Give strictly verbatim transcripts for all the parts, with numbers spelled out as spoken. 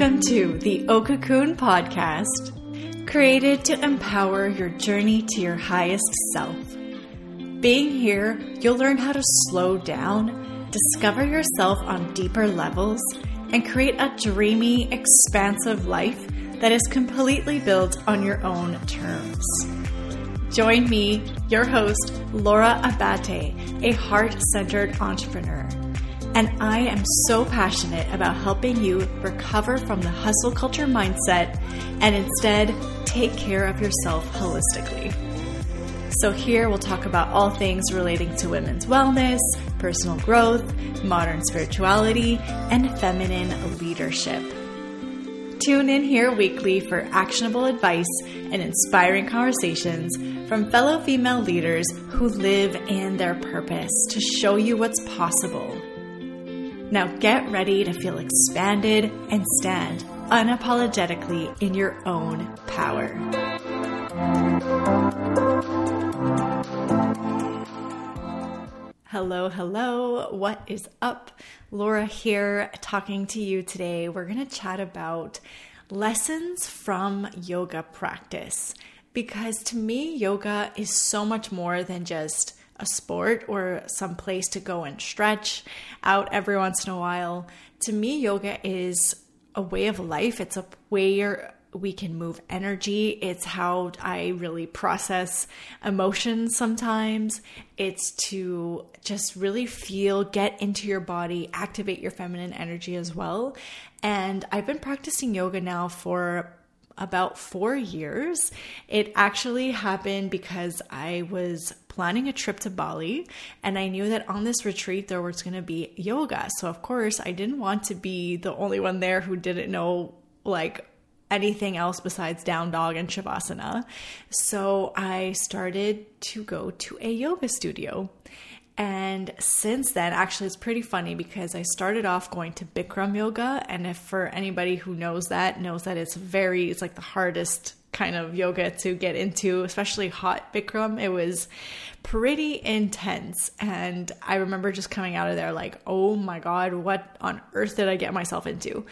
welcome to the Oh Cocoon podcast, created to empower your journey to your highest self. Being here, you'll learn how to slow down, discover yourself on deeper levels, and create a dreamy, expansive life that is completely built on your own terms. Join me, your host, Laura Abate, a heart-centered entrepreneur. And I am so passionate about helping you recover from the hustle culture mindset and instead take care of yourself holistically. So here we'll talk about all things relating to women's wellness, personal growth, modern spirituality, and feminine leadership. Tune in here weekly for actionable advice and inspiring conversations from fellow female leaders who live in their purpose to show you what's possible. Now get ready to feel expanded and stand unapologetically in your own power. Hello, hello. What is up? Laura here talking to you today. We're going to chat about lessons from yoga practice, because to me, yoga is so much more than just a sport or some place to go and stretch out every once in a while. To me, yoga is a way of life. It's a way we can move energy. It's how I really process emotions sometimes. It's to just really feel, get into your body, activate your feminine energy as well. And I've been practicing yoga now for about four years. It actually happened because I was planning a trip to Bali, and I knew that on this retreat there was going to be yoga. So of course I didn't want to be the only one there who didn't know like anything else besides down dog and shavasana. So I started to go to a yoga studio. And since then, actually, it's pretty funny because I started off going to Bikram yoga. And if for anybody who knows that, knows that it's very, it's like the hardest kind of yoga to get into, especially hot Bikram. It was pretty intense. And I remember just coming out of there like, oh my God, what on earth did I get myself into?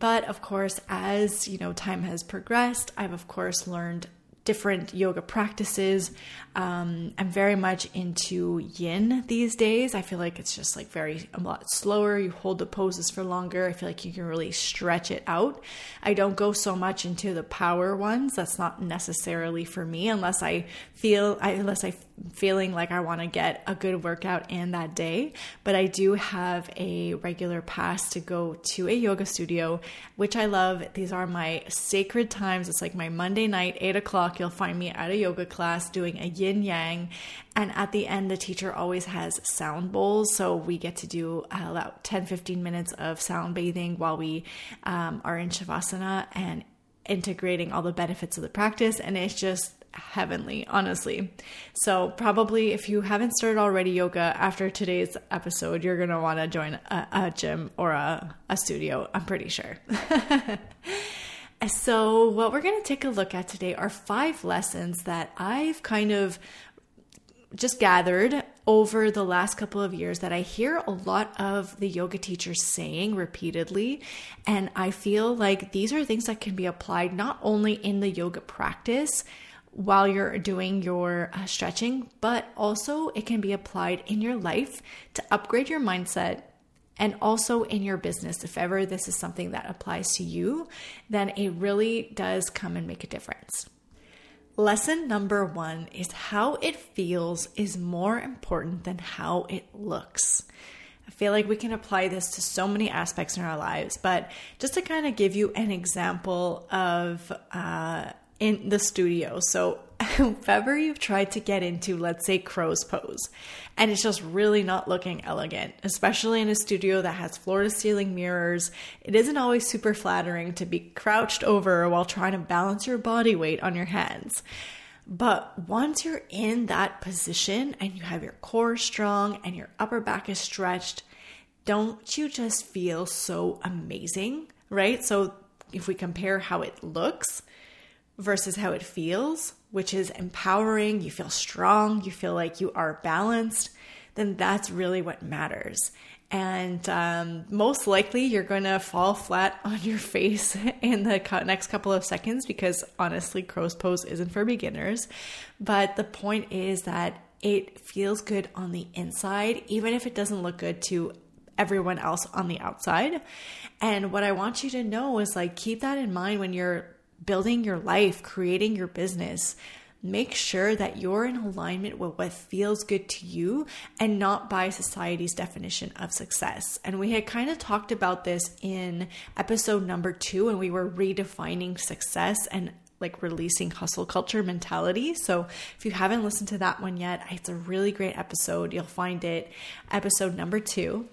But of course, as you know, time has progressed, I've of course learned different yoga practices. Um, I'm very much into yin these days. I feel like it's just like very, a lot slower. You hold the poses for longer. I feel like you can really stretch it out. I don't go so much into the power ones. That's not necessarily for me unless I feel, I, unless I'm feeling like I want to get a good workout in that day. But I do have a regular pass to go to a yoga studio, which I love. These are my sacred times. It's like my Monday night, eight o'clock. You'll find me at a yoga class doing a yin yang. And at the end, the teacher always has sound bowls. So we get to do about ten, fifteen minutes of sound bathing while we um, are in shavasana and integrating all the benefits of the practice. And it's just heavenly, honestly. So probably if you haven't started already yoga after today's episode, you're going to want to join a, a gym or a, a studio. I'm pretty sure. So what we're going to take a look at today are five lessons that I've kind of just gathered over the last couple of years that I hear a lot of the yoga teachers saying repeatedly. And I feel like these are things that can be applied not only in the yoga practice while you're doing your uh, stretching, but also it can be applied in your life to upgrade your mindset. And also in your business, if ever this is something that applies to you, then it really does come and make a difference. Lesson number one is how it feels is more important than how it looks. I feel like we can apply this to so many aspects in our lives, but just to kind of give you an example of uh, in the studio. So if ever you've tried to get into, let's say, crow's pose, and it's just really not looking elegant, especially in a studio that has floor to ceiling mirrors, it isn't always super flattering to be crouched over while trying to balance your body weight on your hands. But once you're in that position and you have your core strong and your upper back is stretched, don't you just feel so amazing, right? So if we compare how it looks versus how it feels, which is empowering, you feel strong, you feel like you are balanced, then that's really what matters. And um, most likely you're going to fall flat on your face in the co- next couple of seconds because honestly, crow's pose isn't for beginners. But the point is that it feels good on the inside, even if it doesn't look good to everyone else on the outside. And what I want you to know is like, keep that in mind when you're building your life, creating your business. Make sure that you're in alignment with what feels good to you and not by society's definition of success. And we had kind of talked about this in episode number two when we were redefining success and like releasing hustle culture mentality. So if you haven't listened to that one yet, it's a really great episode. You'll find it episode number two.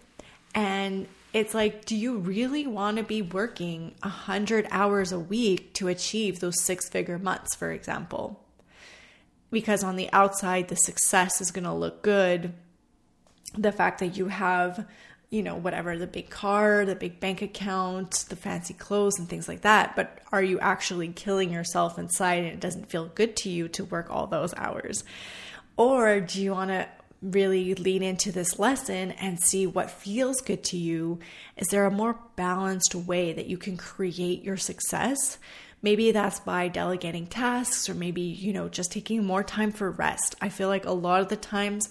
And it's like, do you really want to be working a hundred hours a week to achieve those six figure months, for example? Because on the outside, the success is going to look good. The fact that you have, you know, whatever, the big car, the big bank account, the fancy clothes and things like that. But are you actually killing yourself inside and it doesn't feel good to you to work all those hours? Or do you want to really lean into this lesson and see what feels good to you? Is there a more balanced way that you can create your success? Maybe that's by delegating tasks or maybe, you know, just taking more time for rest. I feel like a lot of the times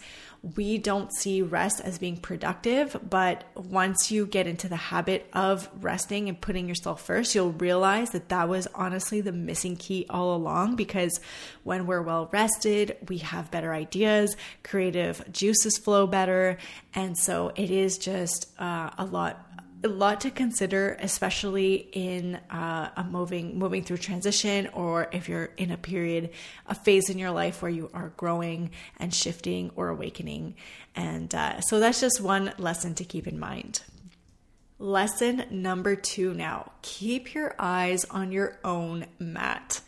we don't see rest as being productive, but once you get into the habit of resting and putting yourself first, you'll realize that that was honestly the missing key all along, because when we're well rested, we have better ideas, creative juices flow better. And so it is just uh, a lot A lot to consider, especially in uh, a moving moving through transition, or if you're in a period, a phase in your life where you are growing and shifting or awakening. And uh, so that's just one lesson to keep in mind. Lesson number two now, keep your eyes on your own mat.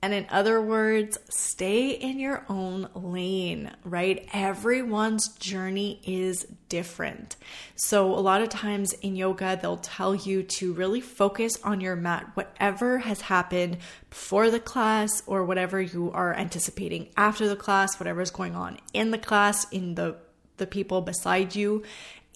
And in other words, stay in your own lane, right? Everyone's journey is different. So a lot of times in yoga, they'll tell you to really focus on your mat, whatever has happened before the class or whatever you are anticipating after the class, whatever is going on in the class, in the, the people beside you.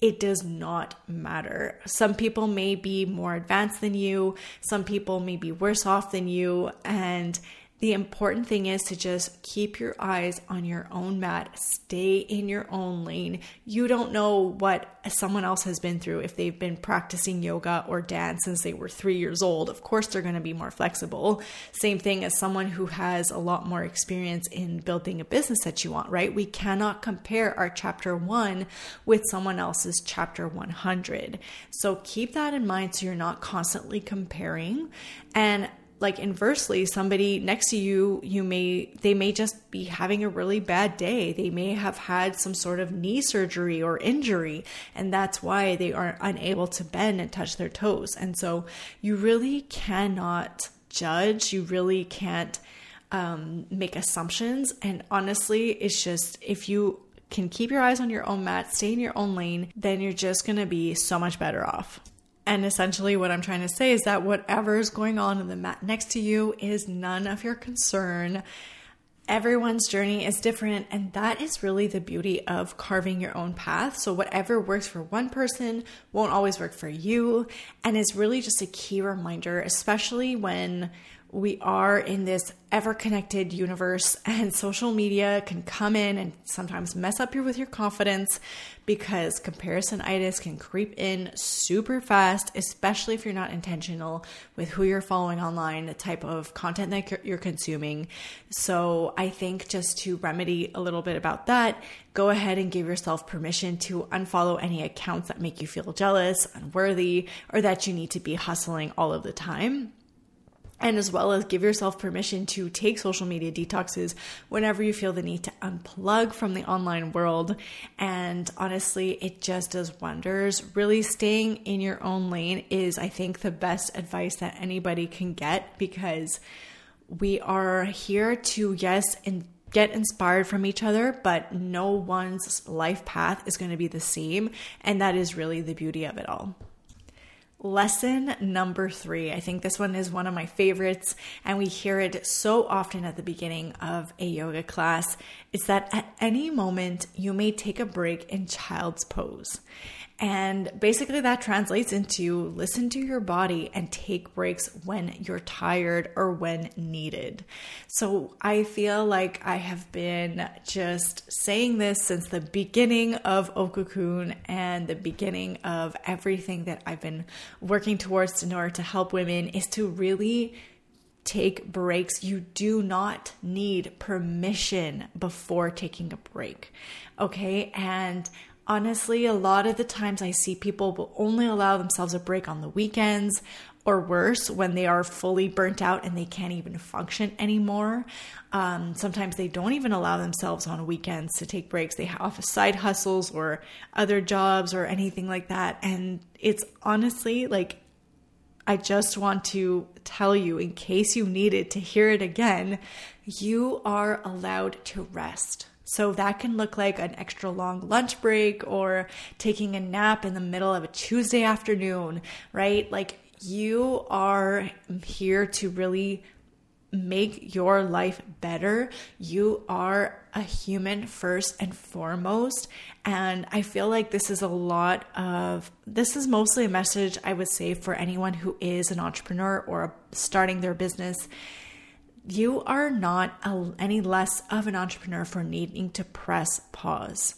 It does not matter. Some people may be more advanced than you. Some people may be worse off than you. And the important thing is to just keep your eyes on your own mat. Stay in your own lane. You don't know what someone else has been through. If they've been practicing yoga or dance since they were three years old, of course they're going to be more flexible. Same thing as someone who has a lot more experience in building a business that you want, right? We cannot compare our chapter one with someone else's chapter one hundred. So keep that in mind so you're not constantly comparing. And like inversely, somebody next to you, you may, they may just be having a really bad day. They may have had some sort of knee surgery or injury, and that's why they are unable to bend and touch their toes. And so you really cannot judge. You really can't um, make assumptions. And honestly, it's just, if you can keep your eyes on your own mat, stay in your own lane, then you're just going to be so much better off. And essentially what I'm trying to say is that whatever is going on in the mat next to you is none of your concern. Everyone's journey is different. And that is really the beauty of carving your own path. So whatever works for one person won't always work for you. And it's really just a key reminder, especially when we are in this ever-connected universe and social media can come in and sometimes mess up your, with your confidence, because comparisonitis can creep in super fast, especially if you're not intentional with who you're following online, the type of content that you're consuming. So I think just to remedy a little bit about that, go ahead and give yourself permission to unfollow any accounts that make you feel jealous, unworthy, or that you need to be hustling all of the time. And as well as give yourself permission to take social media detoxes whenever you feel the need to unplug from the online world. And honestly, it just does wonders. Really staying in your own lane is, I think, the best advice that anybody can get, because we are here to, yes, and get inspired from each other, but no one's life path is going to be the same. And that is really the beauty of it all. Lesson number three. I think this one is one of my favorites, and we hear it so often at the beginning of a yoga class. It's that at any moment, you may take a break in child's pose. And basically that translates into listen to your body and take breaks when you're tired or when needed. So I feel like I have been just saying this since the beginning of Oh Cocoon and the beginning of everything that I've been working towards in order to help women is to really take breaks. You do not need permission before taking a break. Okay. And honestly, a lot of the times I see people will only allow themselves a break on the weekends, or worse, when they are fully burnt out and they can't even function anymore. Um, sometimes they don't even allow themselves on weekends to take breaks. They have side hustles or other jobs or anything like that. And it's honestly like, I just want to tell you, in case you needed to hear it again, you are allowed to rest. So that can look like an extra long lunch break or taking a nap in the middle of a Tuesday afternoon, right? Like, you are here to really make your life better. You are a human first and foremost. And I feel like this is a lot of, this is mostly a message I would say for anyone who is an entrepreneur or starting their business. You are not a, any less of an entrepreneur for needing to press pause,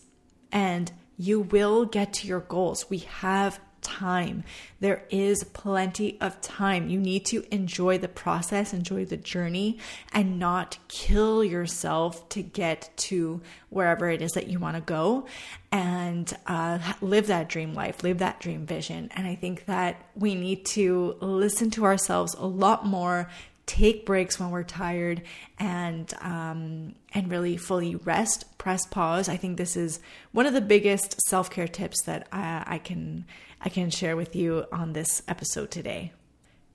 and you will get to your goals. We have time. There is plenty of time. You need to enjoy the process, enjoy the journey, and not kill yourself to get to wherever it is that you want to go, and uh, live that dream life, live that dream vision. And I think that we need to listen to ourselves a lot more, take breaks when we're tired, and um, and really fully rest, press pause. I think this is one of the biggest self-care tips that I, I can I can share with you on this episode today.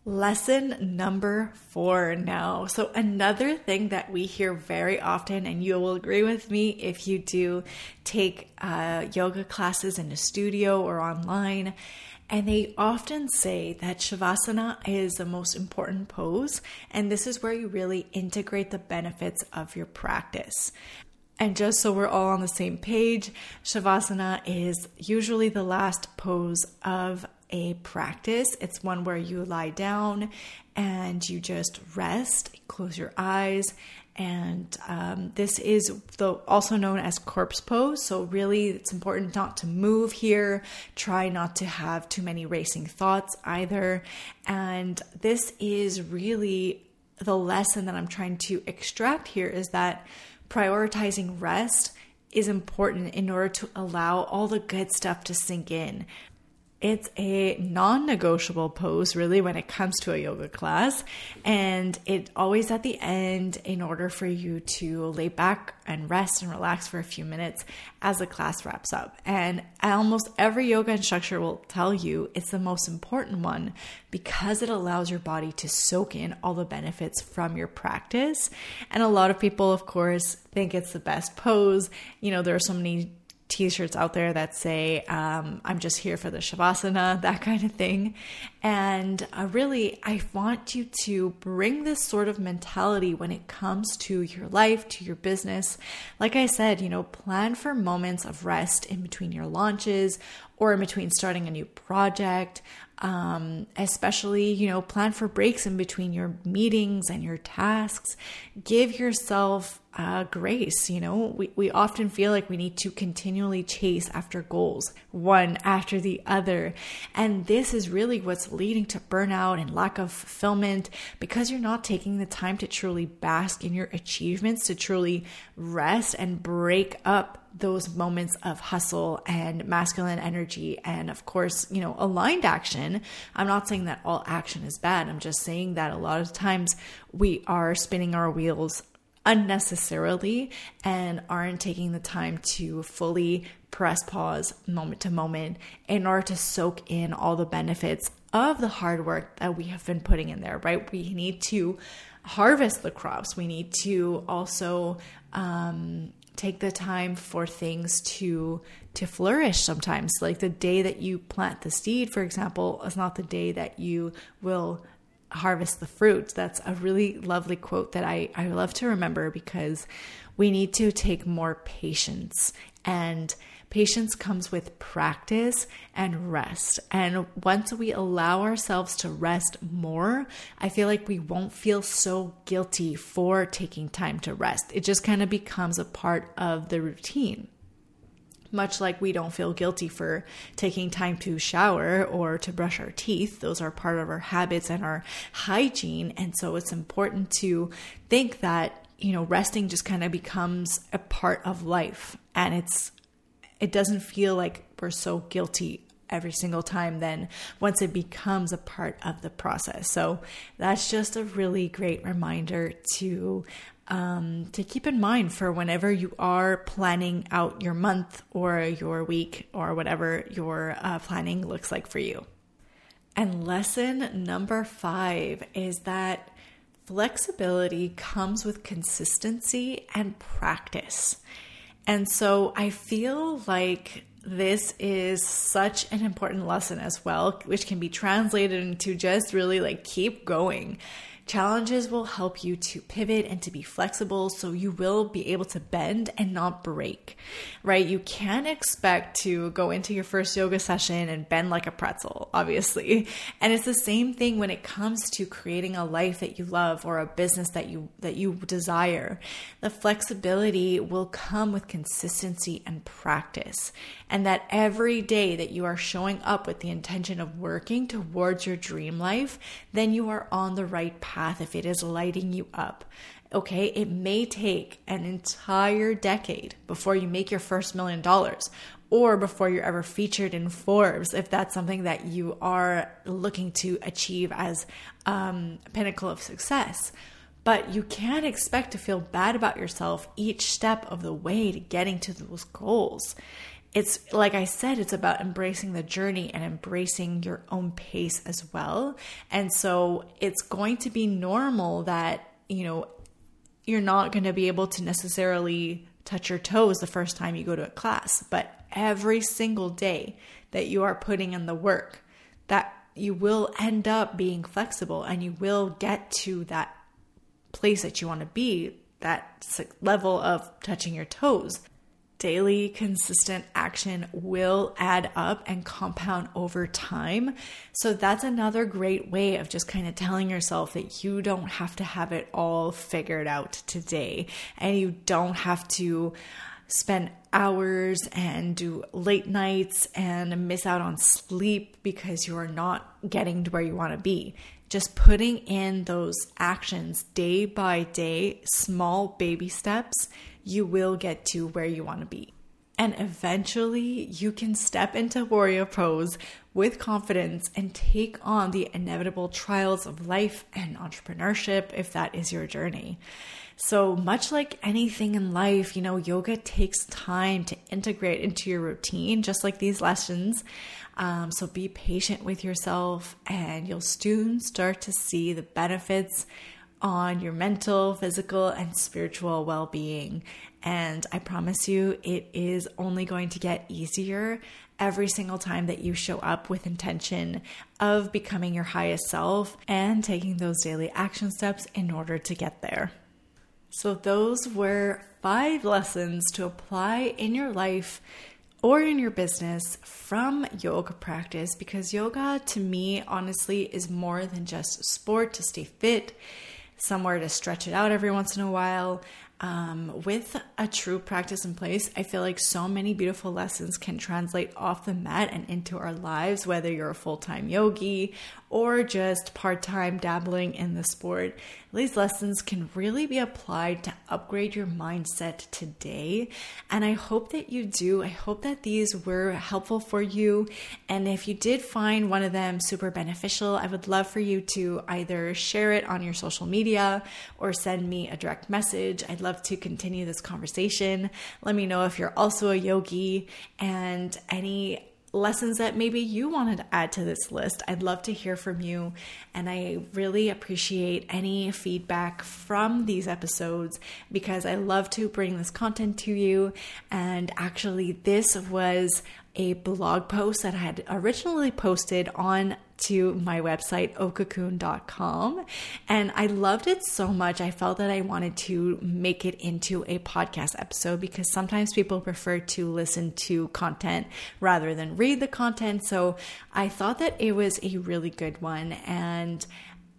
Lesson number four now. So another thing that we hear very often, and you will agree with me if you do take uh, yoga classes in a studio or online, and they often say that Shavasana is the most important pose, and this is where you really integrate the benefits of your practice. And just so we're all on the same page, Shavasana is usually the last pose of a practice. It's one where you lie down and you just rest, close your eyes. And um, this is the, also known as corpse pose. So really, it's important not to move here. Try not to have too many racing thoughts either. And this is really the lesson that I'm trying to extract here, is that prioritizing rest is important in order to allow all the good stuff to sink in. It's a non-negotiable pose, really, when it comes to a yoga class, and it always at the end in order for you to lay back and rest and relax for a few minutes as the class wraps up. And almost every yoga instructor will tell you it's the most important one because it allows your body to soak in all the benefits from your practice. And a lot of people, of course, think it's the best pose. You know, there are so many t-shirts out there that say, um, I'm just here for the Shavasana, that kind of thing. And uh, really, I want you to bring this sort of mentality when it comes to your life, to your business. Like I said, you know, plan for moments of rest in between your launches or in between starting a new project. Um, especially, you know, plan for breaks in between your meetings and your tasks. Give yourself uh, grace. You know, we, we often feel like we need to continually chase after goals, one after the other. And this is really what's leading to burnout and lack of fulfillment, because you're not taking the time to truly bask in your achievements, to truly rest and break up those moments of hustle and masculine energy. And of course, you know, aligned action. I'm not saying that all action is bad. I'm just saying that a lot of times we are spinning our wheels unnecessarily and aren't taking the time to fully press pause moment to moment in order to soak in all the benefits of the hard work that we have been putting in there, right? We need to harvest the crops. We need to also, um, take the time for things to to flourish sometimes. Like the day that you plant the seed, for example, is not the day that you will harvest the fruit. That's a really lovely quote that I, I love to remember, because we need to take more patience, and patience comes with practice and rest. And once we allow ourselves to rest more, I feel like we won't feel so guilty for taking time to rest. It just kind of becomes a part of the routine. Much like we don't feel guilty for taking time to shower or to brush our teeth. Those are part of our habits and our hygiene. And so it's important to think that, you know, resting just kind of becomes a part of life, and it's, it doesn't feel like we're so guilty every single time then once it becomes a part of the process. So that's just a really great reminder to Um, to keep in mind for whenever you are planning out your month or your week or whatever your uh, planning looks like for you. And lesson number five is that flexibility comes with consistency and practice. And so I feel like this is such an important lesson as well, which can be translated into just really like keep going. Challenges will help you to pivot and to be flexible, so you will be able to bend and not break, right? You can't expect to go into your first yoga session and bend like a pretzel, obviously. And it's the same thing when it comes to creating a life that you love or a business that you that you desire. The flexibility will come with consistency and practice, and that every day that you are showing up with the intention of working towards your dream life, then you are on the right path. If it is lighting you up, okay, it may take an entire decade before you make your first million dollars or before you're ever featured in Forbes, if that's something that you are looking to achieve as um, a pinnacle of success. But you can't expect to feel bad about yourself each step of the way to getting to those goals. It's like I said, it's about embracing the journey and embracing your own pace as well. And so it's going to be normal that, you know, you're not going to be able to necessarily touch your toes the first time you go to a class, but every single day that you are putting in the work, that you will end up being flexible and you will get to that place that you want to be, that level of touching your toes. Daily consistent action will add up and compound over time. So that's another great way of just kind of telling yourself that you don't have to have it all figured out today, and you don't have to spend hours and do late nights and miss out on sleep because you are not getting to where you want to be. Just putting in those actions day by day, small baby steps, you will get to where you want to be. And eventually you can step into warrior pose with confidence and take on the inevitable trials of life and entrepreneurship if that is your journey. So much like anything in life, you know, yoga takes time to integrate into your routine, just like these lessons. Um, so be patient with yourself, and you'll soon start to see the benefits on your mental, physical, and spiritual well-being. And I promise you, it is only going to get easier every single time that you show up with intention of becoming your highest self and taking those daily action steps in order to get there. So those were five lessons to apply in your life or in your business from yoga practice, because yoga to me, honestly, is more than just a sport to stay fit, somewhere to stretch it out every once in a while. Um, with a true practice in place, I feel like so many beautiful lessons can translate off the mat and into our lives, whether you're a full-time yogi or just part-time dabbling in the sport. These lessons can really be applied to upgrade your mindset today. And I hope that you do. I hope that these were helpful for you. And if you did find one of them super beneficial, I would love for you to either share it on your social media or send me a direct message. I'd love to continue this conversation. Let me know if you're also a yogi and any lessons that maybe you wanted to add to this list. I'd love to hear from you, and I really appreciate any feedback from these episodes, because I love to bring this content to you. And actually, this was a blog post that I had originally posted on to my website, oh cocoon dot com. And I loved it so much. I felt that I wanted to make it into a podcast episode, because sometimes people prefer to listen to content rather than read the content. So I thought that it was a really good one. And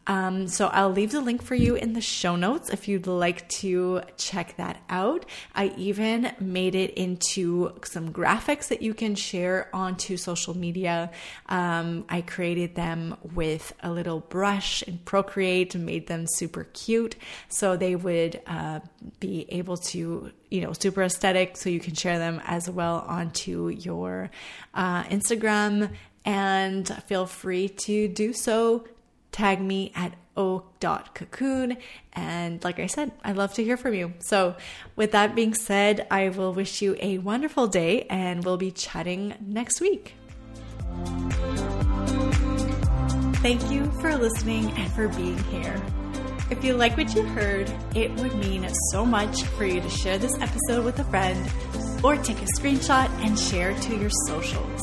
Um, so I'll leave the link for you in the show notes if you'd like to check that out. I even made it into some graphics that you can share onto social media. Um, I created them with a little brush in Procreate and made them super cute, so they would uh, be able to, you know, super aesthetic. So you can share them as well onto your uh, Instagram, and feel free to do so. Tag me at oh cocoon. And like I said, I'd love to hear from you. So with that being said, I will wish you a wonderful day, and we'll be chatting next week. Thank you for listening and for being here. If you like what you heard, it would mean so much for you to share this episode with a friend, or take a screenshot and share to your socials.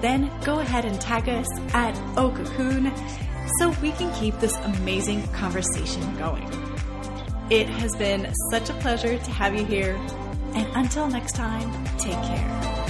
Then go ahead and tag us at Oh Cocoon, so we can keep this amazing conversation going. It has been such a pleasure to have you here, and until next time, take care.